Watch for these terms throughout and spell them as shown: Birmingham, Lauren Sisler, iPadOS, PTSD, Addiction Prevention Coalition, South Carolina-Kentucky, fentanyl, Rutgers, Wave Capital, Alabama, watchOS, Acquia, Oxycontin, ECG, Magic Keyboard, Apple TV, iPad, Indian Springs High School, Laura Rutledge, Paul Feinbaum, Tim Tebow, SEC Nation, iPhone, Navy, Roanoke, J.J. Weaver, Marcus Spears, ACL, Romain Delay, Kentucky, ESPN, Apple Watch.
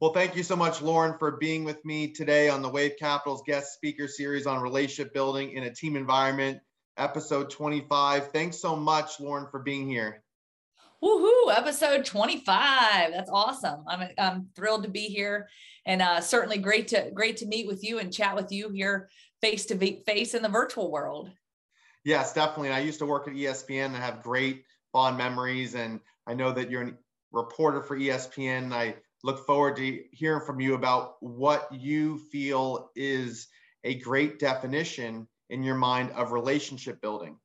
Well, thank you so much, Lauren, for being with me today on the Wave Capital's guest speaker series on relationship building in a team environment, episode 25. Thanks so much, Lauren, for being here. Woohoo, episode 25. That's awesome. I'm thrilled to be here, and certainly great to meet with you and chat with you here face to face in the virtual world. Yes, definitely. And I used to work at ESPN and have great fond memories. And I know that you're a reporter for ESPN. And I look forward to hearing from you about what you feel is a great definition in your mind of relationship building.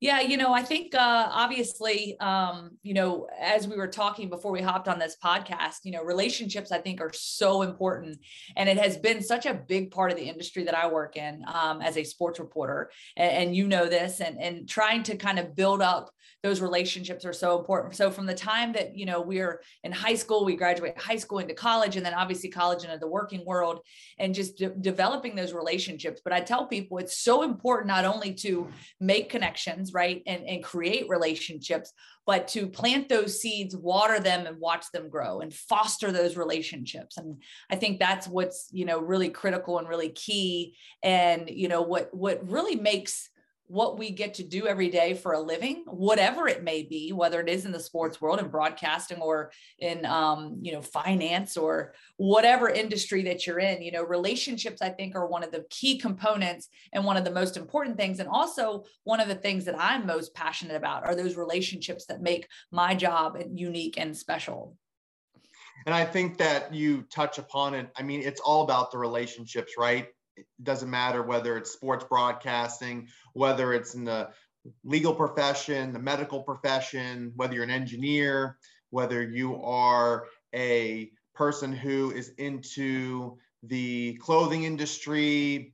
Yeah, you know, I think obviously, you know, as we were talking before we hopped on this podcast, you know, relationships, I think, are so important. And it has been such a big part of the industry that I work in as a sports reporter. And you know this, and trying to kind of build up those relationships are so important. So from the time that, you know, we're in high school, we graduate high school into college, and then obviously college into the working world, and just developing those relationships. But I tell people it's so important not only to make connections, right, and create relationships, but to plant those seeds, water them, and watch them grow, and foster those relationships. And I think that's what's, you know, really critical and really key, and, you know, what really makes what we get to do every day for a living, whatever it may be, whether it is in the sports world and broadcasting, or in, you know, finance, or whatever industry that you're in. You know, relationships, I think, are one of the key components and one of the most important things. And also one of the things that I'm most passionate about are those relationships that make my job unique and special. And I think that you touch upon it. I mean, it's all about the relationships, right? It doesn't matter whether it's sports broadcasting, whether it's in the legal profession, the medical profession, whether you're an engineer, whether you are a person who is into the clothing industry,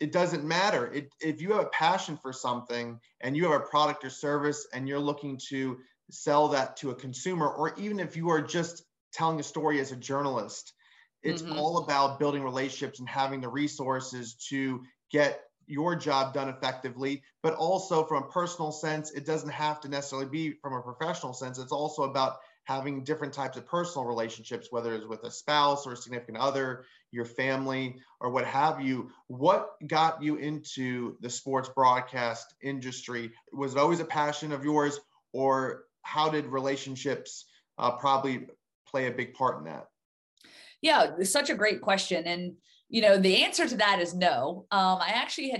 it doesn't matter. If you have a passion for something and you have a product or service and you're looking to sell that to a consumer, or even if you are just telling a story as a journalist, it's all about building relationships and having the resources to get your job done effectively. But also from a personal sense, it doesn't have to necessarily be from a professional sense. It's also about having different types of personal relationships, whether it's with a spouse or a significant other, your family, or what have you. What got you into the sports broadcast industry? Was it always a passion of yours, or how did relationships probably play a big part in that? Yeah, it's such a great question. And, you know, the answer to that is no. I actually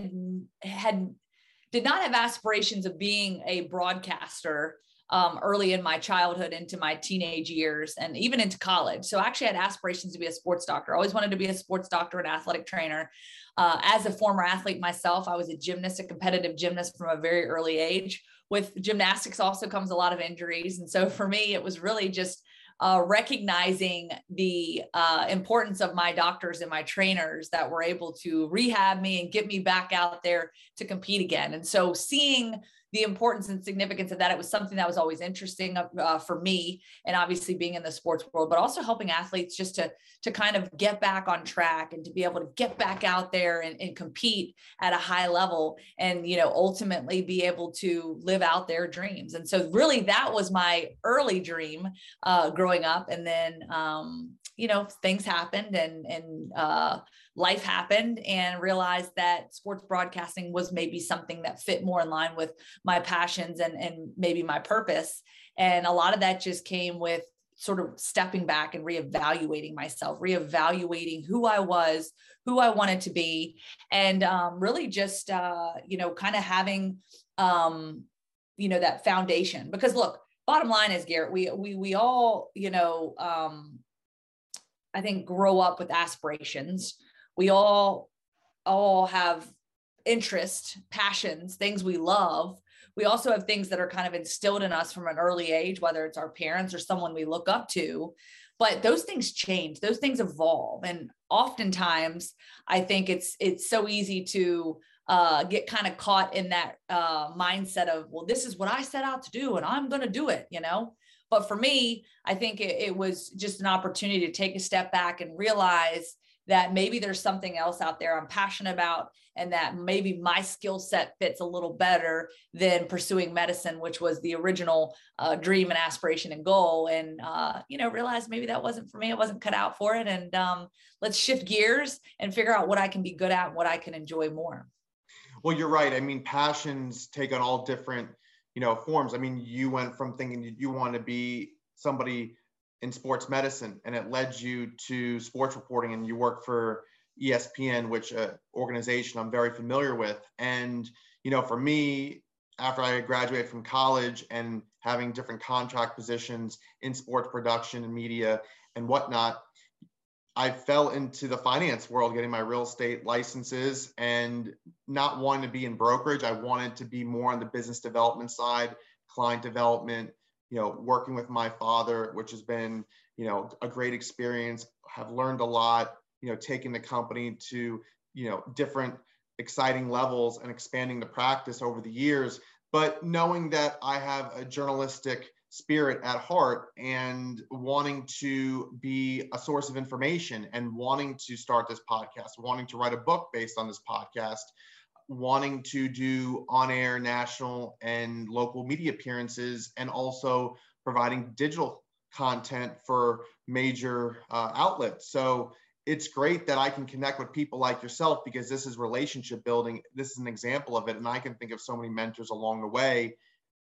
did not have aspirations of being a broadcaster early in my childhood, into my teenage years, and even into college. So I actually had aspirations to be a sports doctor. I always wanted to be a sports doctor and athletic trainer. As a former athlete myself, I was a gymnast, a competitive gymnast from a very early age. With gymnastics also comes a lot of injuries. And so for me, it was really just recognizing the importance of my doctors and my trainers that were able to rehab me and get me back out there to compete again. And so seeing the importance and significance of that, it was something that was always interesting for me, and obviously being in the sports world, but also helping athletes just to kind of get back on track and to be able to get back out there and compete at a high level, and, you know, ultimately be able to live out their dreams. And so really that was my early dream growing up. And then, you know, things happened and life happened, and realized that sports broadcasting was maybe something that fit more in line with my passions and maybe my purpose. And a lot of that just came with sort of stepping back and reevaluating myself, reevaluating who I was, who I wanted to be, and really just, you know, kind of having, you know, that foundation. Because look, bottom line is, Garrett, we all, you know, I think grow up with aspirations. We all have interests, passions, things we love. We also have things that are kind of instilled in us from an early age, whether it's our parents or someone we look up to. But those things change, those things evolve. And oftentimes I think it's so easy to get kind of caught in that mindset of, well, this is what I set out to do and I'm going to do it, you know? But for me, I think it was just an opportunity to take a step back and realize that maybe there's something else out there I'm passionate about and that maybe my skill set fits a little better than pursuing medicine, which was the original dream and aspiration and goal. And, realized maybe that wasn't for me. I wasn't cut out for it. And let's shift gears and figure out what I can be good at and what I can enjoy more. Well, you're right. I mean, passions take on all different, forms. I mean, you went from thinking you want to be somebody in sports medicine, and it led you to sports reporting, and you work for ESPN, which organization I'm very familiar with. And, for me, after I graduated from college and having different contract positions in sports production and media and whatnot, I fell into the finance world, getting my real estate licenses and not wanting to be in brokerage. I wanted to be more on the business development side, client development, working with my father, which has been, a great experience. Have learned a lot, taking the company to, different exciting levels and expanding the practice over the years, but knowing that I have a journalistic spirit at heart and wanting to be a source of information and wanting to start this podcast, wanting to write a book based on this podcast, wanting to do on-air national and local media appearances, and also providing digital content for major outlets. So it's great that I can connect with people like yourself, because this is relationship building. This is an example of it. And I can think of so many mentors along the way.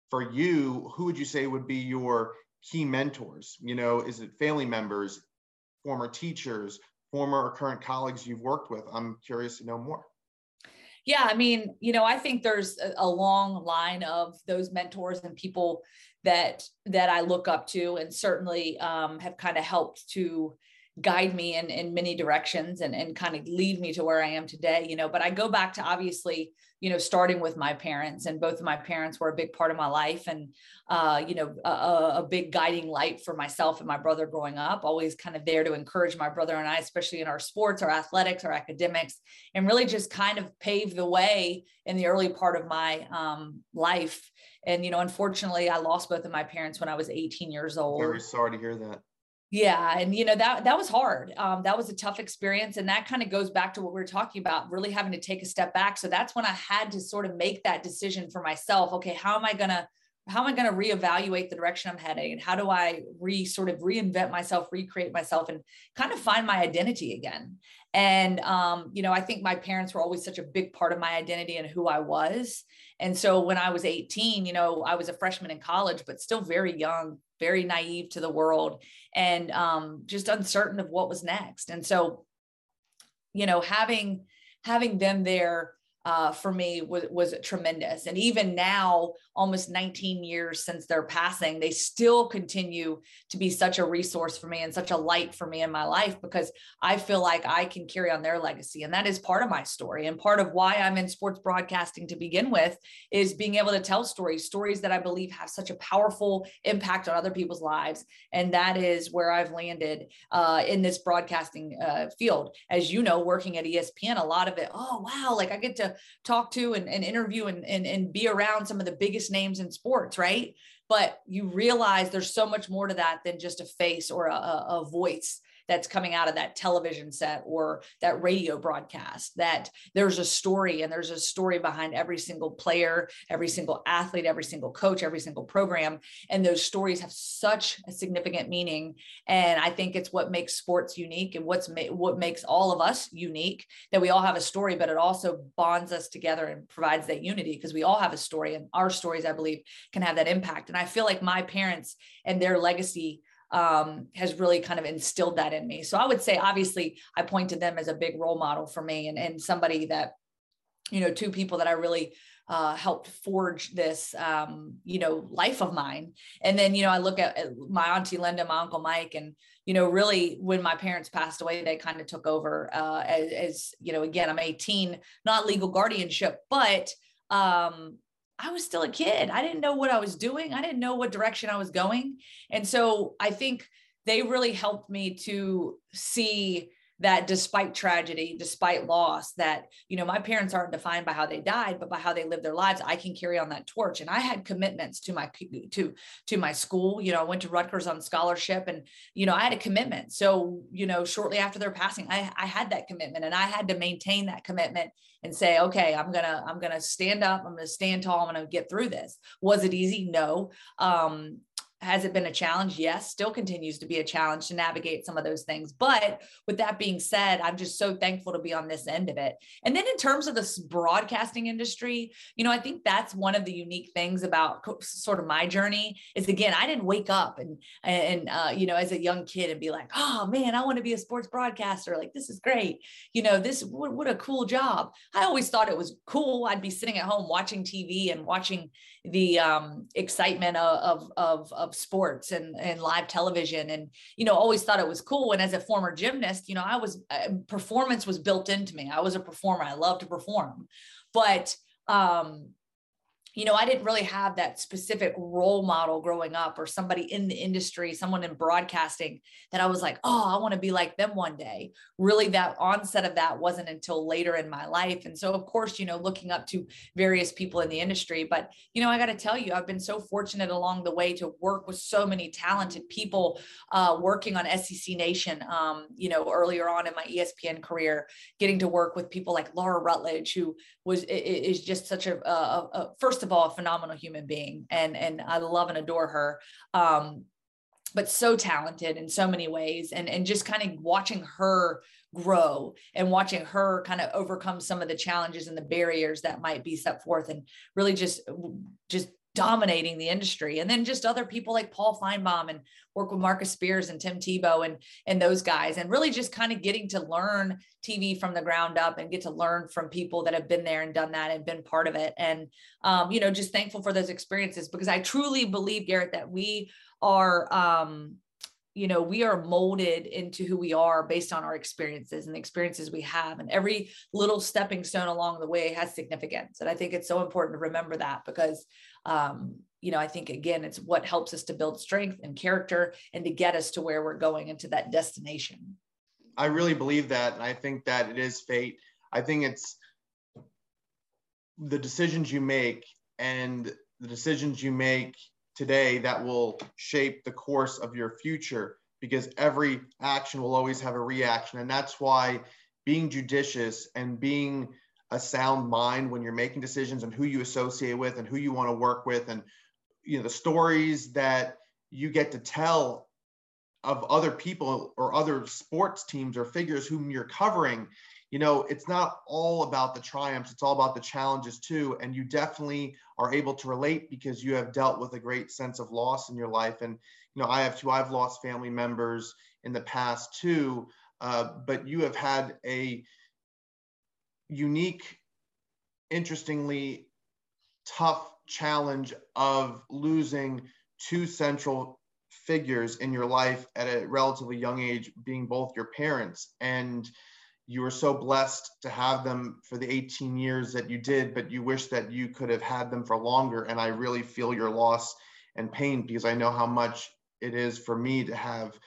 For you, who would you say would be your key mentors? Is it family members, former teachers, former or current colleagues you've worked with? I'm curious to know more. Yeah, I mean, I think there's a long line of those mentors and people that I look up to, and certainly have kind of helped to guide me in many directions and kind of lead me to where I am today, but I go back to obviously, starting with my parents, and both of my parents were a big part of my life and, a big guiding light for myself and my brother growing up, always kind of there to encourage my brother and I, especially in our sports, our athletics, our academics, and really just kind of paved the way in the early part of my life. And, unfortunately, I lost both of my parents when I was 18 years old. Very sorry to hear that. Yeah. And, that was hard. That was a tough experience. And that kind of goes back to what we were talking about, really having to take a step back. So that's when I had to sort of make that decision for myself. Okay, how am I going to reevaluate the direction I'm heading? And how do I reinvent myself, recreate myself, and kind of find my identity again? And, I think my parents were always such a big part of my identity and who I was. And so when I was 18, I was a freshman in college, but still very young, very naive to the world, and just uncertain of what was next. And so, having them there for me was tremendous. And even now, almost 19 years since their passing, they still continue to be such a resource for me and such a light for me in my life, because I feel like I can carry on their legacy. And that is part of my story. And part of why I'm in sports broadcasting to begin with is being able to tell stories that I believe have such a powerful impact on other people's lives. And that is where I've landed in this broadcasting field. As you know, working at ESPN, a lot of it, oh, wow, like I get to talk to and interview and be around some of the biggest names in sports, right? But you realize there's so much more to that than just a face or a voice that's coming out of that television set or that radio broadcast, that there's a story, and there's a story behind every single player, every single athlete, every single coach, every single program. And those stories have such a significant meaning. And I think it's what makes sports unique, and what makes all of us unique, that we all have a story, but it also bonds us together and provides that unity, because we all have a story, and our stories, I believe, can have that impact. And I feel like my parents and their legacy has really kind of instilled that in me. So I would say, obviously, I point to them as a big role model for me, and somebody that, two people that I really helped forge this, life of mine. And then, I look at my Auntie Linda, my Uncle Mike, and, really when my parents passed away, they kind of took over as, again, I'm 18, not legal guardianship, but I was still a kid. I didn't know what I was doing. I didn't know what direction I was going. And so I think they really helped me to see that despite tragedy, despite loss, that, you know, my parents aren't defined by how they died, but by how they lived their lives, I can carry on that torch. And I had commitments to my school. You know, I went to Rutgers on scholarship and, you know, I had a commitment. So, you know, shortly after their passing, I had that commitment and I had to maintain that commitment and say, okay, I'm going to stand up. I'm going to stand tall. I'm going to get through this. Was it easy? No. Has it been a challenge? Yes, still continues to be a challenge to navigate some of those things. But with that being said, I'm just so thankful to be on this end of it. And then in terms of the broadcasting industry, you know, I think that's one of the unique things about sort of my journey is, again, I didn't wake up and you know, as a young kid and be like, oh man, I want to be a sports broadcaster. Like, this is great. You know, this, what a cool job. I always thought it was cool. I'd be sitting at home watching TV and watching the excitement of sports and live television. And, you know, always thought it was cool. And as a former gymnast, you know, performance was built into me. I was a performer. I love to perform, but, you know, I didn't really have that specific role model growing up or somebody in the industry, someone in broadcasting that I was like, oh, I want to be like them one day. Really, that onset of that wasn't until later in my life. And so, of course, you know, looking up to various people in the industry. But, you know, I got to tell you, I've been so fortunate along the way to work with so many talented people working on SEC Nation, you know, earlier on in my ESPN career, getting to work with people like Laura Rutledge, who is just such a first of all, a phenomenal human being. And I love and adore her. But so talented in so many ways, and just kind of watching her grow and watching her kind of overcome some of the challenges and the barriers that might be set forth, and really just dominating the industry. And then just other people like Paul Feinbaum, and work with Marcus Spears and Tim Tebow and those guys, and really just kind of getting to learn TV from the ground up and get to learn from people that have been there and done that and been part of it. And, you know, just thankful for those experiences, because I truly believe, Garrett, that we are, you know, we are molded into who we are based on our experiences and the experiences we have, and every little stepping stone along the way has significance. And I think it's so important to remember that, because, you know, I think, again, it's what helps us to build strength and character and to get us to where we're going into that destination. I really believe that. And I think that it is fate. I think it's the decisions you make today that will shape the course of your future, because every action will always have a reaction. And that's why being judicious and being a sound mind when you're making decisions, and who you associate with and who you want to work with, and, you know, the stories that you get to tell of other people or other sports teams or figures whom you're covering, you know, it's not all about the triumphs, it's all about the challenges too. And you definitely are able to relate because you have dealt with a great sense of loss in your life. And, you know, I have too. I've lost family members in the past too, but you have had a unique, interestingly tough challenge of losing two central figures in your life at a relatively young age, being both your parents. And you were so blessed to have them for the 18 years that you did, but you wish that you could have had them for longer. And I really feel your loss and pain, because I know how much it is for me to have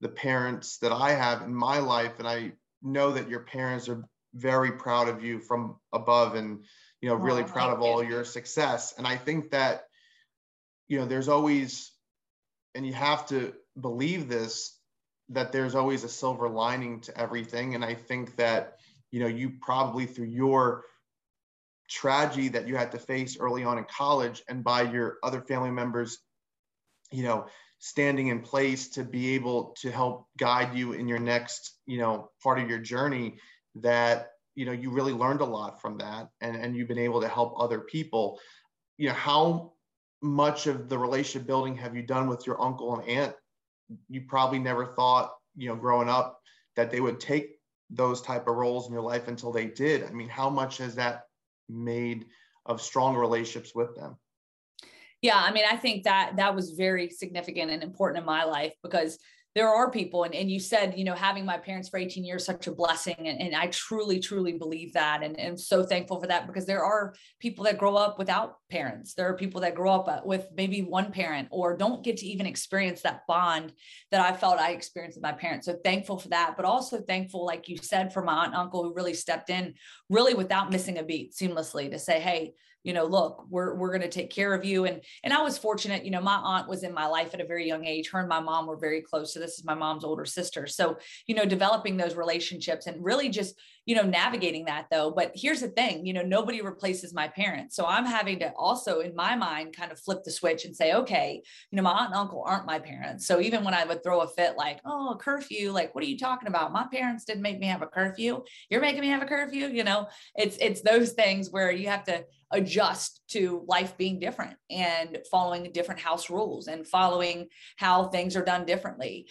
the parents that I have in my life. And I know that your parents are very proud of you from above, and, you know, really proud of all your success. And I think that, you know, there's always, and you have to believe this, that there's always a silver lining to everything. And I think that, you know, you probably, through your tragedy that you had to face early on in college, and by your other family members, you know, standing in place to be able to help guide you in your next, you know, part of your journey, that, you know, you really learned a lot from that, and you've been able to help other people. You know, how much of the relationship building have you done with your uncle and aunt? You probably never thought, you know, growing up, that they would take those type of roles in your life until they did. I mean, how much has that made of strong relationships with them? Yeah. I mean, I think that was very significant and important in my life, because there are people, and you said, you know, having my parents for 18 years, such a blessing. And I truly, truly believe that. And I'm so thankful for that, because there are people that grow up without parents. There are people that grow up with maybe one parent, or don't get to even experience that bond that I felt I experienced with my parents. So thankful for that, but also thankful, like you said, for my aunt and uncle, who really stepped in really without missing a beat, seamlessly, to say, hey, you know, look, we're going to take care of you. And I was fortunate, you know, my aunt was in my life at a very young age. Her and my mom were very close. So this is my mom's older sister. So, you know, developing those relationships and really just, you know, navigating that though. But here's the thing, you know, nobody replaces my parents. So I'm having to also, in my mind, kind of flip the switch and say, okay, you know, my aunt and uncle aren't my parents. So even when I would throw a fit, like, oh, a curfew, like, what are you talking about? My parents didn't make me have a curfew. You're making me have a curfew. You know, it's those things where you have to adjust to life being different and following different house rules and following how things are done differently,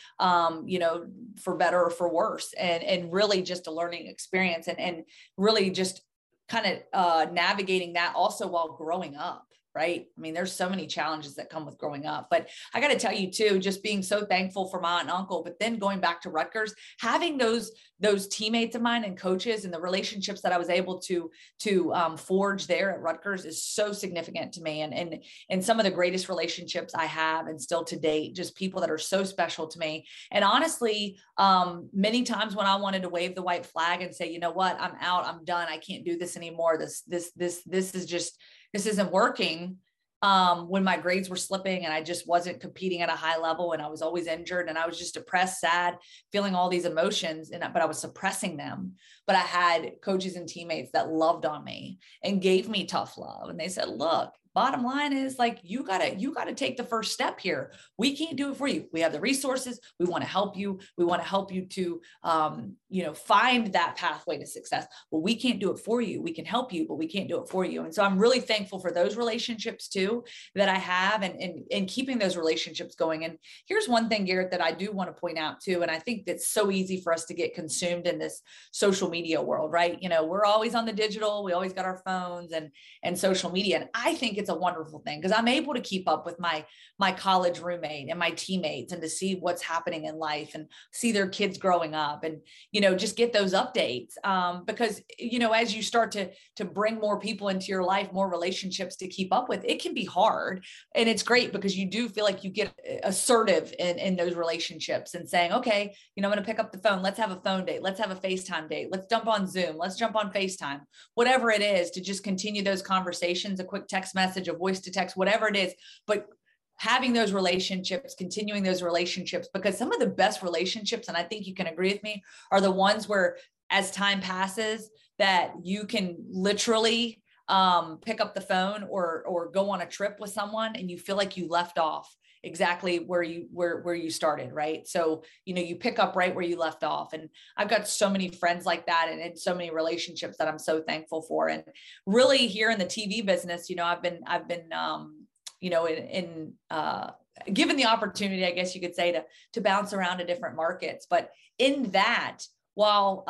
you know, for better or for worse, and really just a learning experience, and really just kind of navigating that also while growing up. Right. I mean, there's so many challenges that come with growing up, but I got to tell you too, just being so thankful for my aunt and uncle, but then going back to Rutgers, having those teammates of mine and coaches and the relationships that I was able to forge there at Rutgers is so significant to me. And some of the greatest relationships I have, and still to date, just people that are so special to me. And honestly, many times when I wanted to wave the white flag and say, you know what, I'm out, I'm done. I can't do this anymore. This is just, this isn't working. When my grades were slipping and I just wasn't competing at a high level, and I was always injured, and I was just depressed, sad, feeling all these emotions, but I was suppressing them. But I had coaches and teammates that loved on me and gave me tough love. And they said, look, bottom line is, like, you gotta take the first step here. We can't do it for you. We have the resources. We want to help you. We want to help you to, you know, find that pathway to success, but we can't do it for you. We can help you, but we can't do it for you. And so I'm really thankful for those relationships too, that I have, and keeping those relationships going. And here's one thing, Garrett, that I do want to point out too. And I think that's so easy for us to get consumed in this social media world, right? You know, we're always on the digital, we always got our phones and social media. And I think it's a wonderful thing, because I'm able to keep up with my college roommate and my teammates, and to see what's happening in life and see their kids growing up, and, you know, just get those updates. Because, you know, as you start to bring more people into your life, more relationships to keep up with, it can be hard. And it's great, because you do feel like you get assertive in those relationships and saying, okay, you know, I'm going to pick up the phone. Let's have a phone date. Let's have a FaceTime date. Let's jump on Zoom. Let's jump on FaceTime, whatever it is, to just continue those conversations, a quick text message, a voice to text, whatever it is, but having those relationships, continuing those relationships, because some of the best relationships, and I think you can agree with me, are the ones where, as time passes, that you can literally pick up the phone or go on a trip with someone, and you feel like you left off exactly where you started, right? So, you know, you pick up right where you left off. And I've got so many friends like that, and so many relationships that I'm so thankful for. And really, here in the TV business, you know, I've been you know, in given the opportunity, I guess you could say, to bounce around to different markets. But in that, while,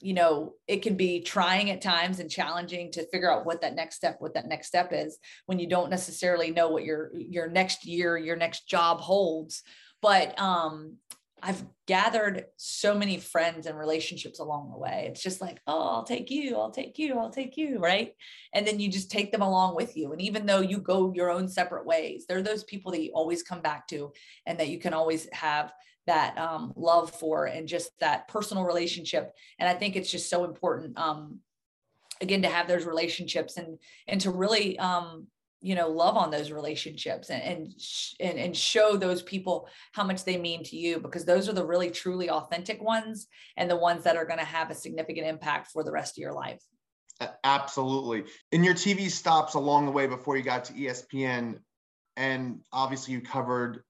you know, it can be trying at times and challenging to figure out what that next step is, when you don't necessarily know what your next year, your next job holds. But I've gathered so many friends and relationships along the way. It's just like, oh, I'll take you, right? And then you just take them along with you. And even though you go your own separate ways, there are those people that you always come back to, and that you can always have that love for, and just that personal relationship. And I think it's just so important, again, to have those relationships, and to really, you know, love on those relationships, and show those people how much they mean to you, because those are the really truly authentic ones, and the ones that are going to have a significant impact for the rest of your life. Absolutely. And your TV stops along the way before you got to ESPN, and obviously you covered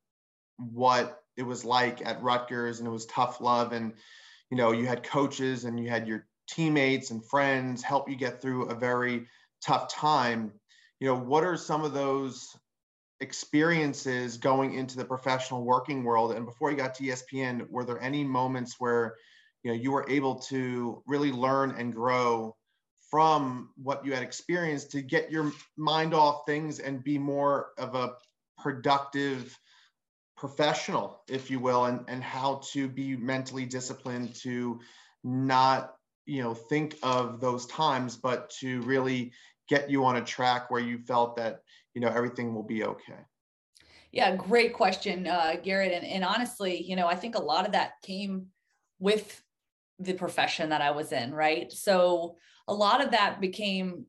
what it was like at Rutgers, and it was tough love, and, you know, you had coaches and you had your teammates and friends help you get through a very tough time. You know, what are some of those experiences going into the professional working world? And before you got to ESPN, were there any moments where, you know, you were able to really learn and grow from what you had experienced, to get your mind off things and be more of a productive professional, if you will, and how to be mentally disciplined to not, you know, think of those times, but to really get you on a track where you felt that, you know, everything will be okay. Yeah, great question, Garrett. And honestly, you know, I think a lot of that came with the profession that I was in, right? So a lot of that became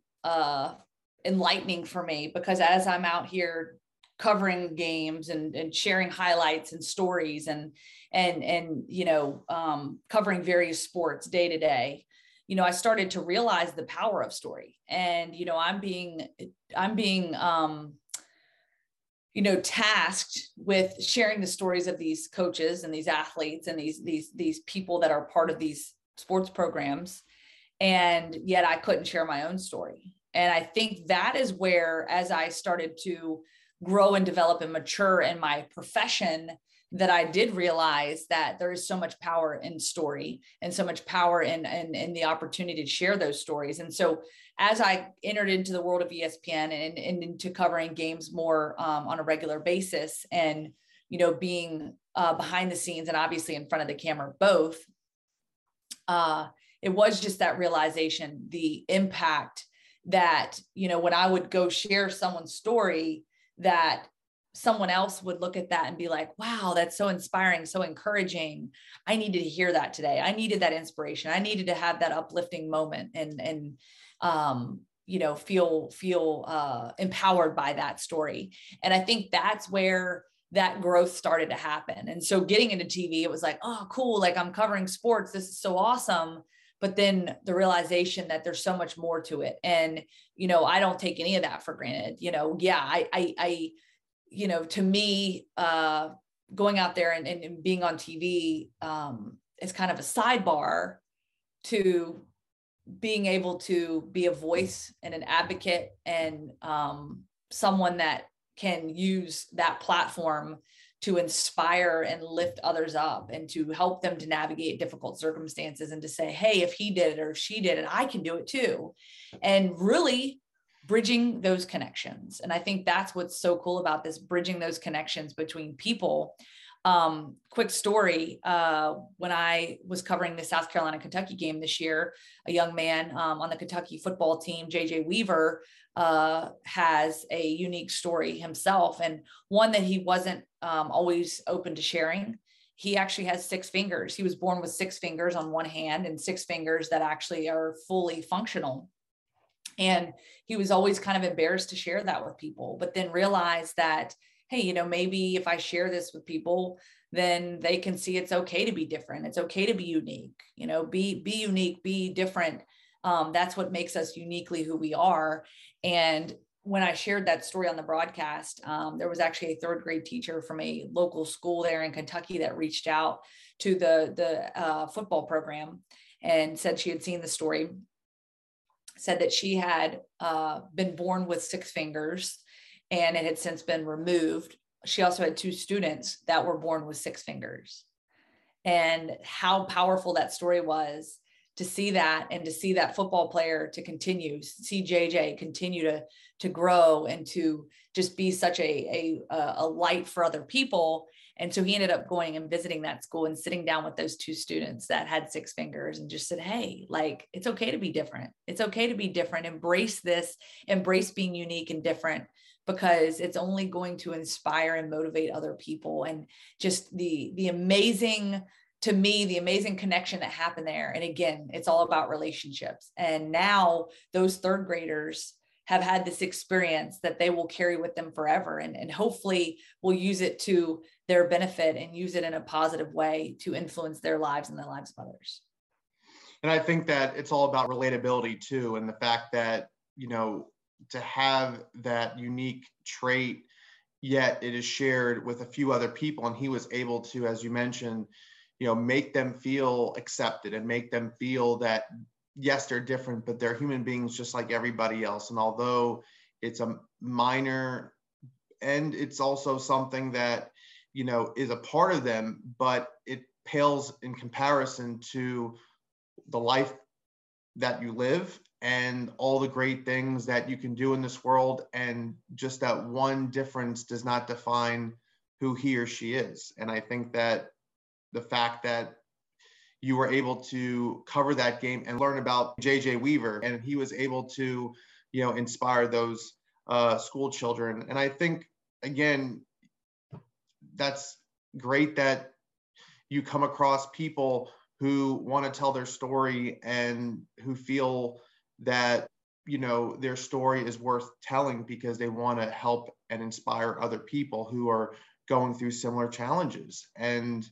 enlightening for me, because as I'm out here covering games and sharing highlights and stories and you know, covering various sports day to day, you know, I started to realize the power of story. And, you know, I'm being you know, tasked with sharing the stories of these coaches and these athletes and these people that are part of these sports programs. And yet I couldn't share my own story. And I think that is where, as I started to grow and develop and mature in my profession, that I did realize that there is so much power in story and so much power in the opportunity to share those stories. And so as I entered into the world of ESPN and into covering games more on a regular basis and, you know, being behind the scenes and obviously in front of the camera, both, it was just that realization, the impact that, you know, when I would go share someone's story, that someone else would look at that and be like, wow, that's so inspiring, so encouraging. I needed to hear that today. I needed that inspiration. I needed to have that uplifting moment and you know, feel empowered by that story. And I think that's where that growth started to happen. And so getting into TV, it was like, oh, cool. Like, I'm covering sports. This is so awesome. But then the realization that there's so much more to it. And, you know, I don't take any of that for granted. You know, yeah, I you know, to me, going out there and being on TV is kind of a sidebar to being able to be a voice and an advocate and someone that can use that platform to inspire and lift others up and to help them to navigate difficult circumstances and to say, hey, if he did it or if she did it, I can do it too. And really bridging those connections. And I think that's what's so cool about this, bridging those connections between people. Quick story, when I was covering the South Carolina-Kentucky game this year, a young man on the Kentucky football team, J.J. Weaver, has a unique story himself, and one that he wasn't always open to sharing. He actually has 6 fingers. He was born with 6 fingers on one hand and 6 fingers that actually are fully functional. And he was always kind of embarrassed to share that with people, but then realized that, hey, you know, maybe if I share this with people, then they can see it's okay to be different. It's okay to be unique, you know, be unique, be different. That's what makes us uniquely who we are. And when I shared that story on the broadcast, there was actually a 3rd grade teacher from a local school there in Kentucky that reached out to the football program and said she had seen the story, said that she had been born with 6 fingers and it had since been removed. She also had 2 students that were born with 6 fingers, and how powerful that story was to see that, and to see that football player to continue, see JJ continue to grow and to just be such a light for other people. And so he ended up going and visiting that school and sitting down with those 2 students that had 6 fingers and just said, hey, like, it's okay to be different. It's okay to be different. Embrace this, embrace being unique and different, because it's only going to inspire and motivate other people. And just the amazing, to me, the amazing connection that happened there. And again, it's all about relationships. And now those 3rd graders have had this experience that they will carry with them forever, and hopefully will use it to their benefit and use it in a positive way to influence their lives and the lives of others. And I think that it's all about relatability too. And the fact that, you know, to have that unique trait, yet it is shared with a few other people. And he was able to, as you mentioned, you know, make them feel accepted and make them feel that, yes, they're different, but they're human beings just like everybody else. And although it's a minor, and it's also something that, you know, is a part of them, but it pales in comparison to the life that you live and all the great things that you can do in this world. And just that one difference does not define who he or she is. And I think that the fact that you were able to cover that game and learn about J.J. Weaver, and he was able to, you know, inspire those school children. And I think, again, that's great that you come across people who want to tell their story and who feel that, you know, their story is worth telling because they want to help and inspire other people who are going through similar challenges. And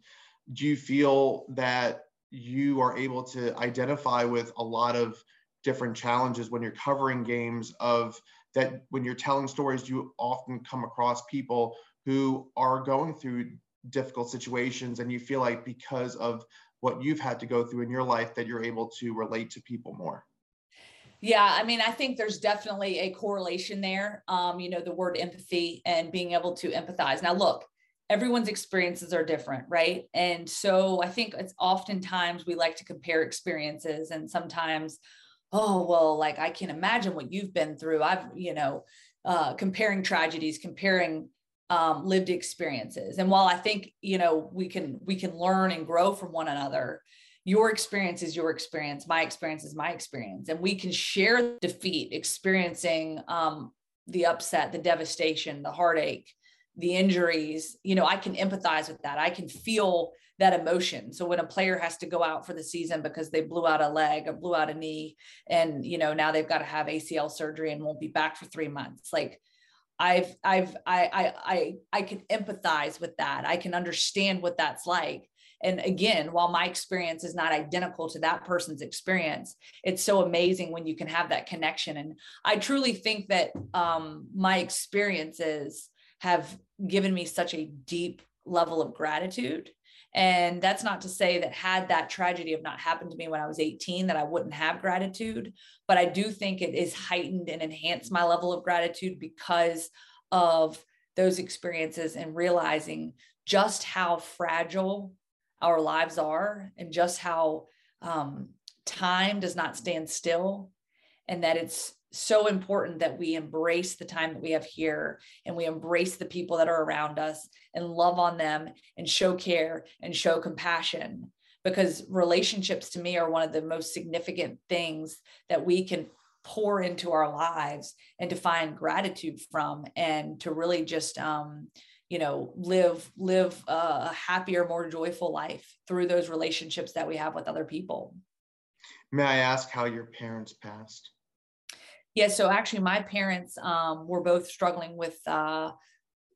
do you feel that you are able to identify with a lot of different challenges when you're covering games, of that when you're telling stories, you often come across people who are going through difficult situations, and you feel like because of what you've had to go through in your life that you're able to relate to people more? Yeah, I mean, I think there's definitely a correlation there. You know, the word empathy and being able to empathize. Now, look, everyone's experiences are different, right? And so I think it's oftentimes we like to compare experiences, and sometimes, oh, well, like I can't imagine what you've been through. I've, you know, comparing tragedies, comparing lived experiences. And while I think, you know, we can learn and grow from one another, your experience is your experience. My experience is my experience. And we can share defeat, experiencing the upset, the devastation, the heartache, the injuries. You know, I can empathize with that. I can feel that emotion. So when a player has to go out for the season because they blew out a leg or blew out a knee, and, you know, now they've got to have ACL surgery and won't be back for 3 months. Like, I can empathize with that. I can understand what that's like. And again, while my experience is not identical to that person's experience, it's so amazing when you can have that connection. And I truly think that my experiences have given me such a deep level of gratitude. And that's not to say that had that tragedy have not happened to me when I was 18, that I wouldn't have gratitude, but I do think it is heightened and enhanced my level of gratitude because of those experiences and realizing just how fragile our lives are, and just how time does not stand still, and that it's so important that we embrace the time that we have here, and we embrace the people that are around us and love on them and show care and show compassion, because relationships to me are one of the most significant things that we can pour into our lives and to find gratitude from, and to really just, you know, live a happier, more joyful life through those relationships that we have with other people. May I ask how your parents passed? Yeah, so actually my parents were both struggling with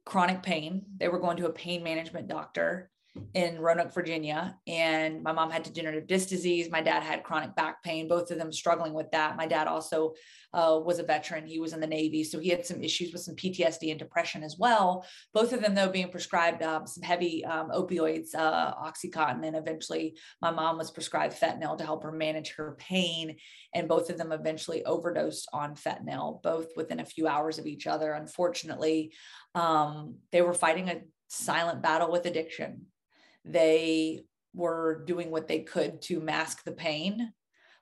chronic pain. They were going to a pain management doctor in Roanoke, Virginia, and my mom had degenerative disc disease. My dad had chronic back pain, both of them struggling with that. My dad also was a veteran. He was in the Navy, so he had some issues with some PTSD and depression as well. Both of them, though, being prescribed some heavy opioids, Oxycontin, and eventually my mom was prescribed fentanyl to help her manage her pain, and both of them eventually overdosed on fentanyl, both within a few hours of each other. Unfortunately, they were fighting a silent battle with addiction. They were doing what they could to mask the pain,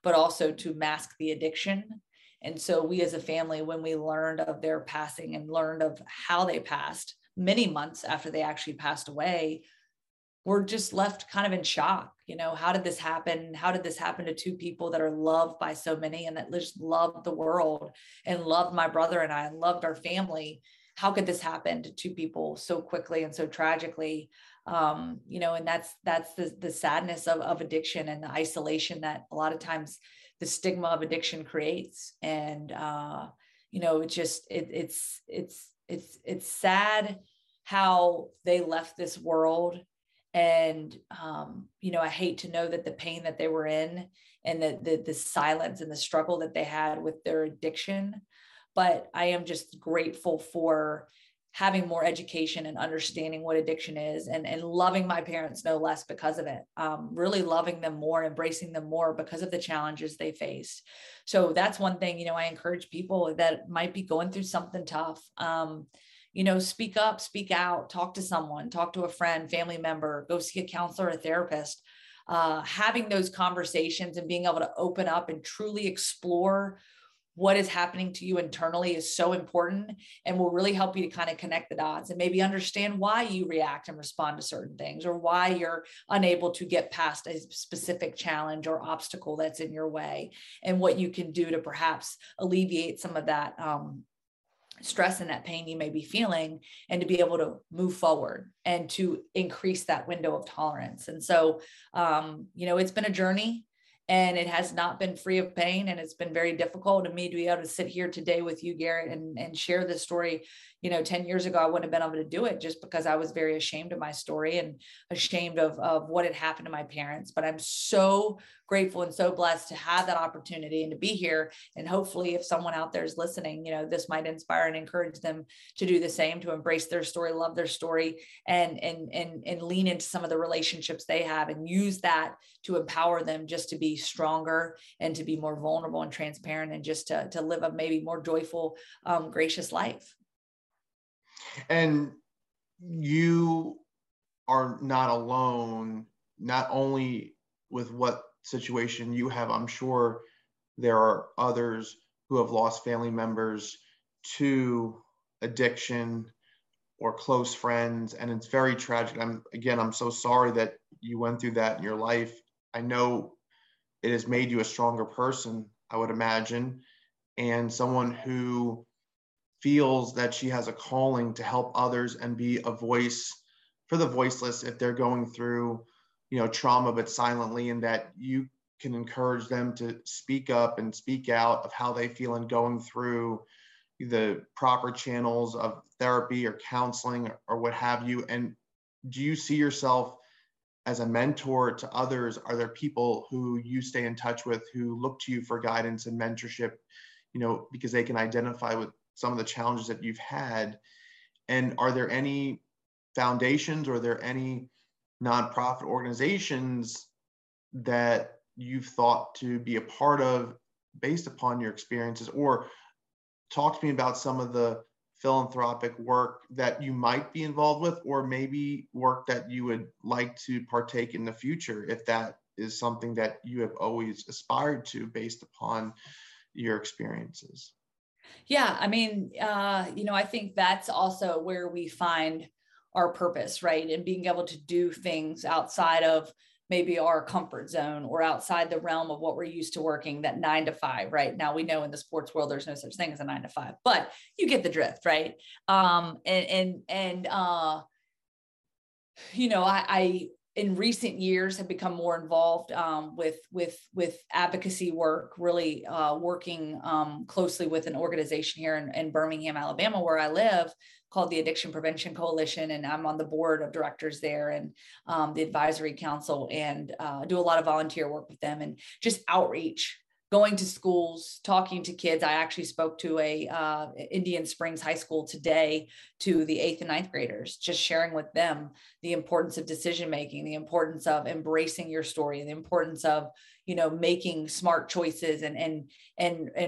but also to mask the addiction. And so we as a family, when we learned of their passing and learned of how they passed many months after they actually passed away, we're just left kind of in shock. You know, how did this happen? How did this happen to two people that are loved by so many and that just loved the world and loved my brother and I and loved our family? How could this happen to two people so quickly and so tragically? You know, and that's the sadness of addiction and the isolation that a lot of times the stigma of addiction creates. And, you know, it's sad how they left this world. And, you know, I hate to know that the pain that they were in and the silence and the struggle that they had with their addiction, but I am just grateful for having more education and understanding what addiction is, and loving my parents no less because of it, really loving them more, embracing them more because of the challenges they faced. So that's one thing, you know, I encourage people that might be going through something tough, you know, speak up, speak out, talk to someone, talk to a friend, family member, go see a counselor, a therapist. Having those conversations and being able to open up and truly explore what is happening to you internally is so important and will really help you to kind of connect the dots and maybe understand why you react and respond to certain things, or why you're unable to get past a specific challenge or obstacle that's in your way, and what you can do to perhaps alleviate some of that stress and that pain you may be feeling, and to be able to move forward and to increase that window of tolerance. And so, you know, it's been a journey. And it has not been free of pain. And it's been very difficult to me to be able to sit here today with you, Garrett, and share this story. You know, 10 years ago, I wouldn't have been able to do it just because I was very ashamed of my story and ashamed of what had happened to my parents. But I'm so grateful and so blessed to have that opportunity and to be here. And hopefully if someone out there is listening, you know, this might inspire and encourage them to do the same, to embrace their story, love their story, and lean into some of the relationships they have and use that to empower them just to be stronger and to be more vulnerable and transparent, and just to live a maybe more joyful, gracious life. And you are not alone, not only with what situation you have. I'm sure there are others who have lost family members to addiction or close friends, and it's very tragic. I'm so sorry that you went through that in your life. I know it has made you a stronger person, I would imagine, and someone who feels that she has a calling to help others and be a voice for the voiceless if they're going through, you know, trauma, but silently, and that you can encourage them to speak up and speak out of how they feel, and going through the proper channels of therapy or counseling or what have you. And do you see yourself as a mentor to others? Are there people who you stay in touch with who look to you for guidance and mentorship, you know, because they can identify with some of the challenges that you've had? And are there any foundations, or are there any nonprofit organizations that you've thought to be a part of based upon your experiences? Or talk to me about some of the philanthropic work that you might be involved with, or maybe work that you would like to partake in the future, if that is something that you have always aspired to based upon your experiences. Yeah, I mean, you know, I think that's also where we find our purpose, right? And being able to do things outside of maybe our comfort zone or outside the realm of what we're used to working, that 9 to 5, right? Now we know in the sports world, there's no such thing as a 9 to 5, but you get the drift, right? You know, I in recent years have become more involved with advocacy work, really working closely with an organization here in Birmingham, Alabama, where I live, called the Addiction Prevention Coalition. And I'm on the board of directors there and the advisory council, and do a lot of volunteer work with them and just outreach, going to schools, talking to kids. I actually spoke to a Indian Springs High School today to the 8th and 9th graders, just sharing with them the importance of decision-making, the importance of embracing your story, the importance of, you know, making smart choices and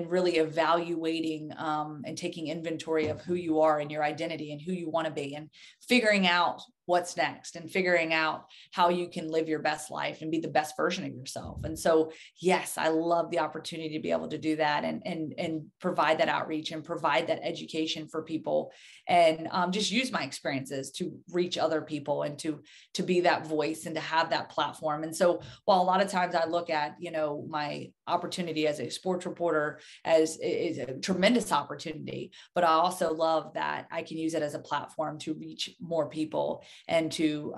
really evaluating and taking inventory of who you are and your identity and who you want to be, and figuring out what's next and figuring out how you can live your best life and be the best version of yourself. And so, yes, I love the opportunity to be able to do that and provide that outreach and provide that education for people, and just use my experiences to reach other people and to be that voice and to have that platform. And so while a lot of times I look at, you know, my opportunity as a sports reporter as is a tremendous opportunity, but I also love that I can use it as a platform to reach more people and to,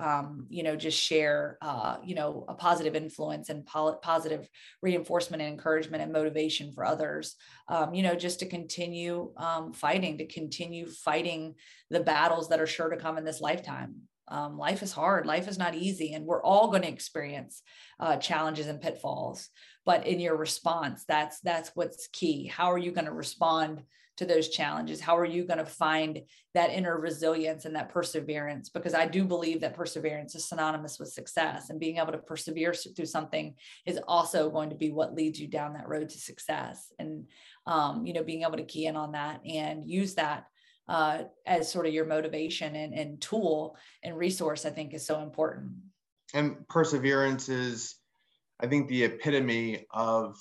you know, just share, you know, a positive influence and positive reinforcement and encouragement and motivation for others, you know, just to continue fighting the battles that are sure to come in this lifetime. Life is hard. Life is not easy. And we're all going to experience challenges and pitfalls, but in your response, that's what's key. How are you going to respond to those challenges? How are you going to find that inner resilience and that perseverance? Because I do believe that perseverance is synonymous with success, and being able to persevere through something is also going to be what leads you down that road to success. And, you know, being able to key in on that and use that as sort of your motivation and tool and resource, I think, is so important. And perseverance is, I think, the epitome of,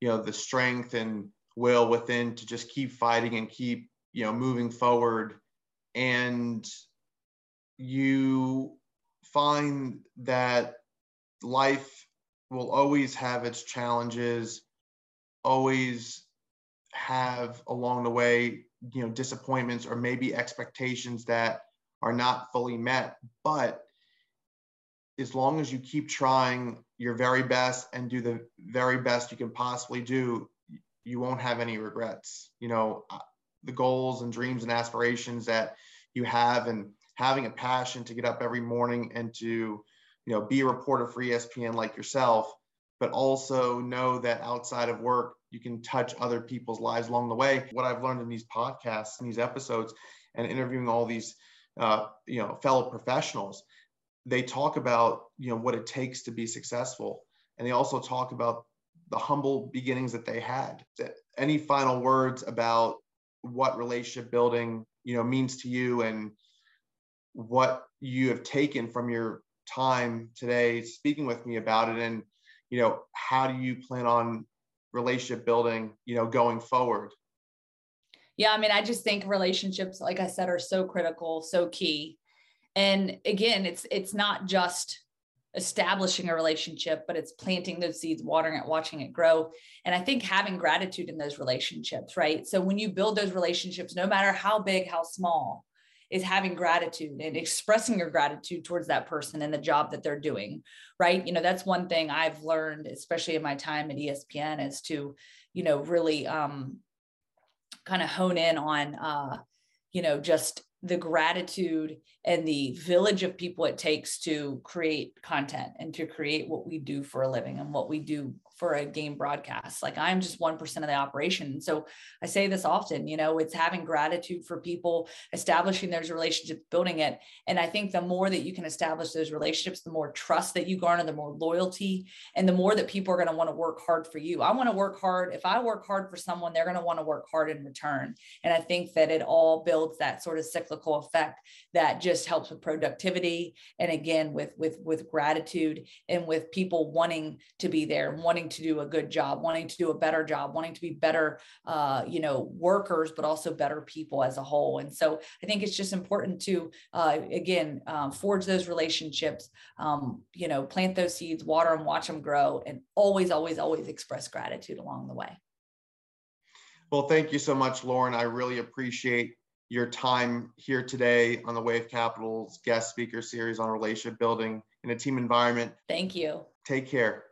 you know, the strength and will within to just keep fighting and keep, you know, moving forward. And you find that life will always have its challenges, always have along the way, you know, disappointments or maybe expectations that are not fully met. But as long as you keep trying your very best and do the very best you can possibly do, you won't have any regrets. You know, the goals and dreams and aspirations that you have, and having a passion to get up every morning and to, you know, be a reporter for ESPN like yourself, but also know that outside of work, you can touch other people's lives along the way. What I've learned in these podcasts and these episodes and interviewing all these, you know, fellow professionals, they talk about, you know, what it takes to be successful. And they also talk about the humble beginnings that they had. Any final words about what relationship building, you know, means to you and what you have taken from your time today speaking with me about it? And, you know, how do you plan on relationship building, you know, going forward? Yeah, I mean, I just think relationships, like I said, are so critical, so key. And again, it's not just establishing a relationship, but it's planting those seeds, watering it, watching it grow. And I think having gratitude in those relationships, right? So when you build those relationships, no matter how big, how small, is having gratitude and expressing your gratitude towards that person and the job that they're doing, right? You know, that's one thing I've learned, especially in my time at ESPN, is to, you know, really kind of hone in on, you know, just the gratitude and the village of people it takes to create content and to create what we do for a living and what we do for a game broadcast. Like, I'm just 1% of the operation. So I say this often, you know, it's having gratitude for people, establishing those relationships, building it. And I think the more that you can establish those relationships, the more trust that you garner, the more loyalty, and the more that people are going to want to work hard for you. I want to work hard. If I work hard for someone, they're going to want to work hard in return. And I think that it all builds that sort of cyclical effect that just helps with productivity. And again, with gratitude and with people wanting to be there, wanting to do a good job, wanting to do a better job, wanting to be better, you know, workers, but also better people as a whole. And so I think it's just important to, again, forge those relationships, you know, plant those seeds, water them, watch them grow, and always, always, always express gratitude along the way. Well, thank you so much, Lauren. I really appreciate your time here today on the Wave Capital's guest speaker series on relationship building in a team environment. Thank you. Take care.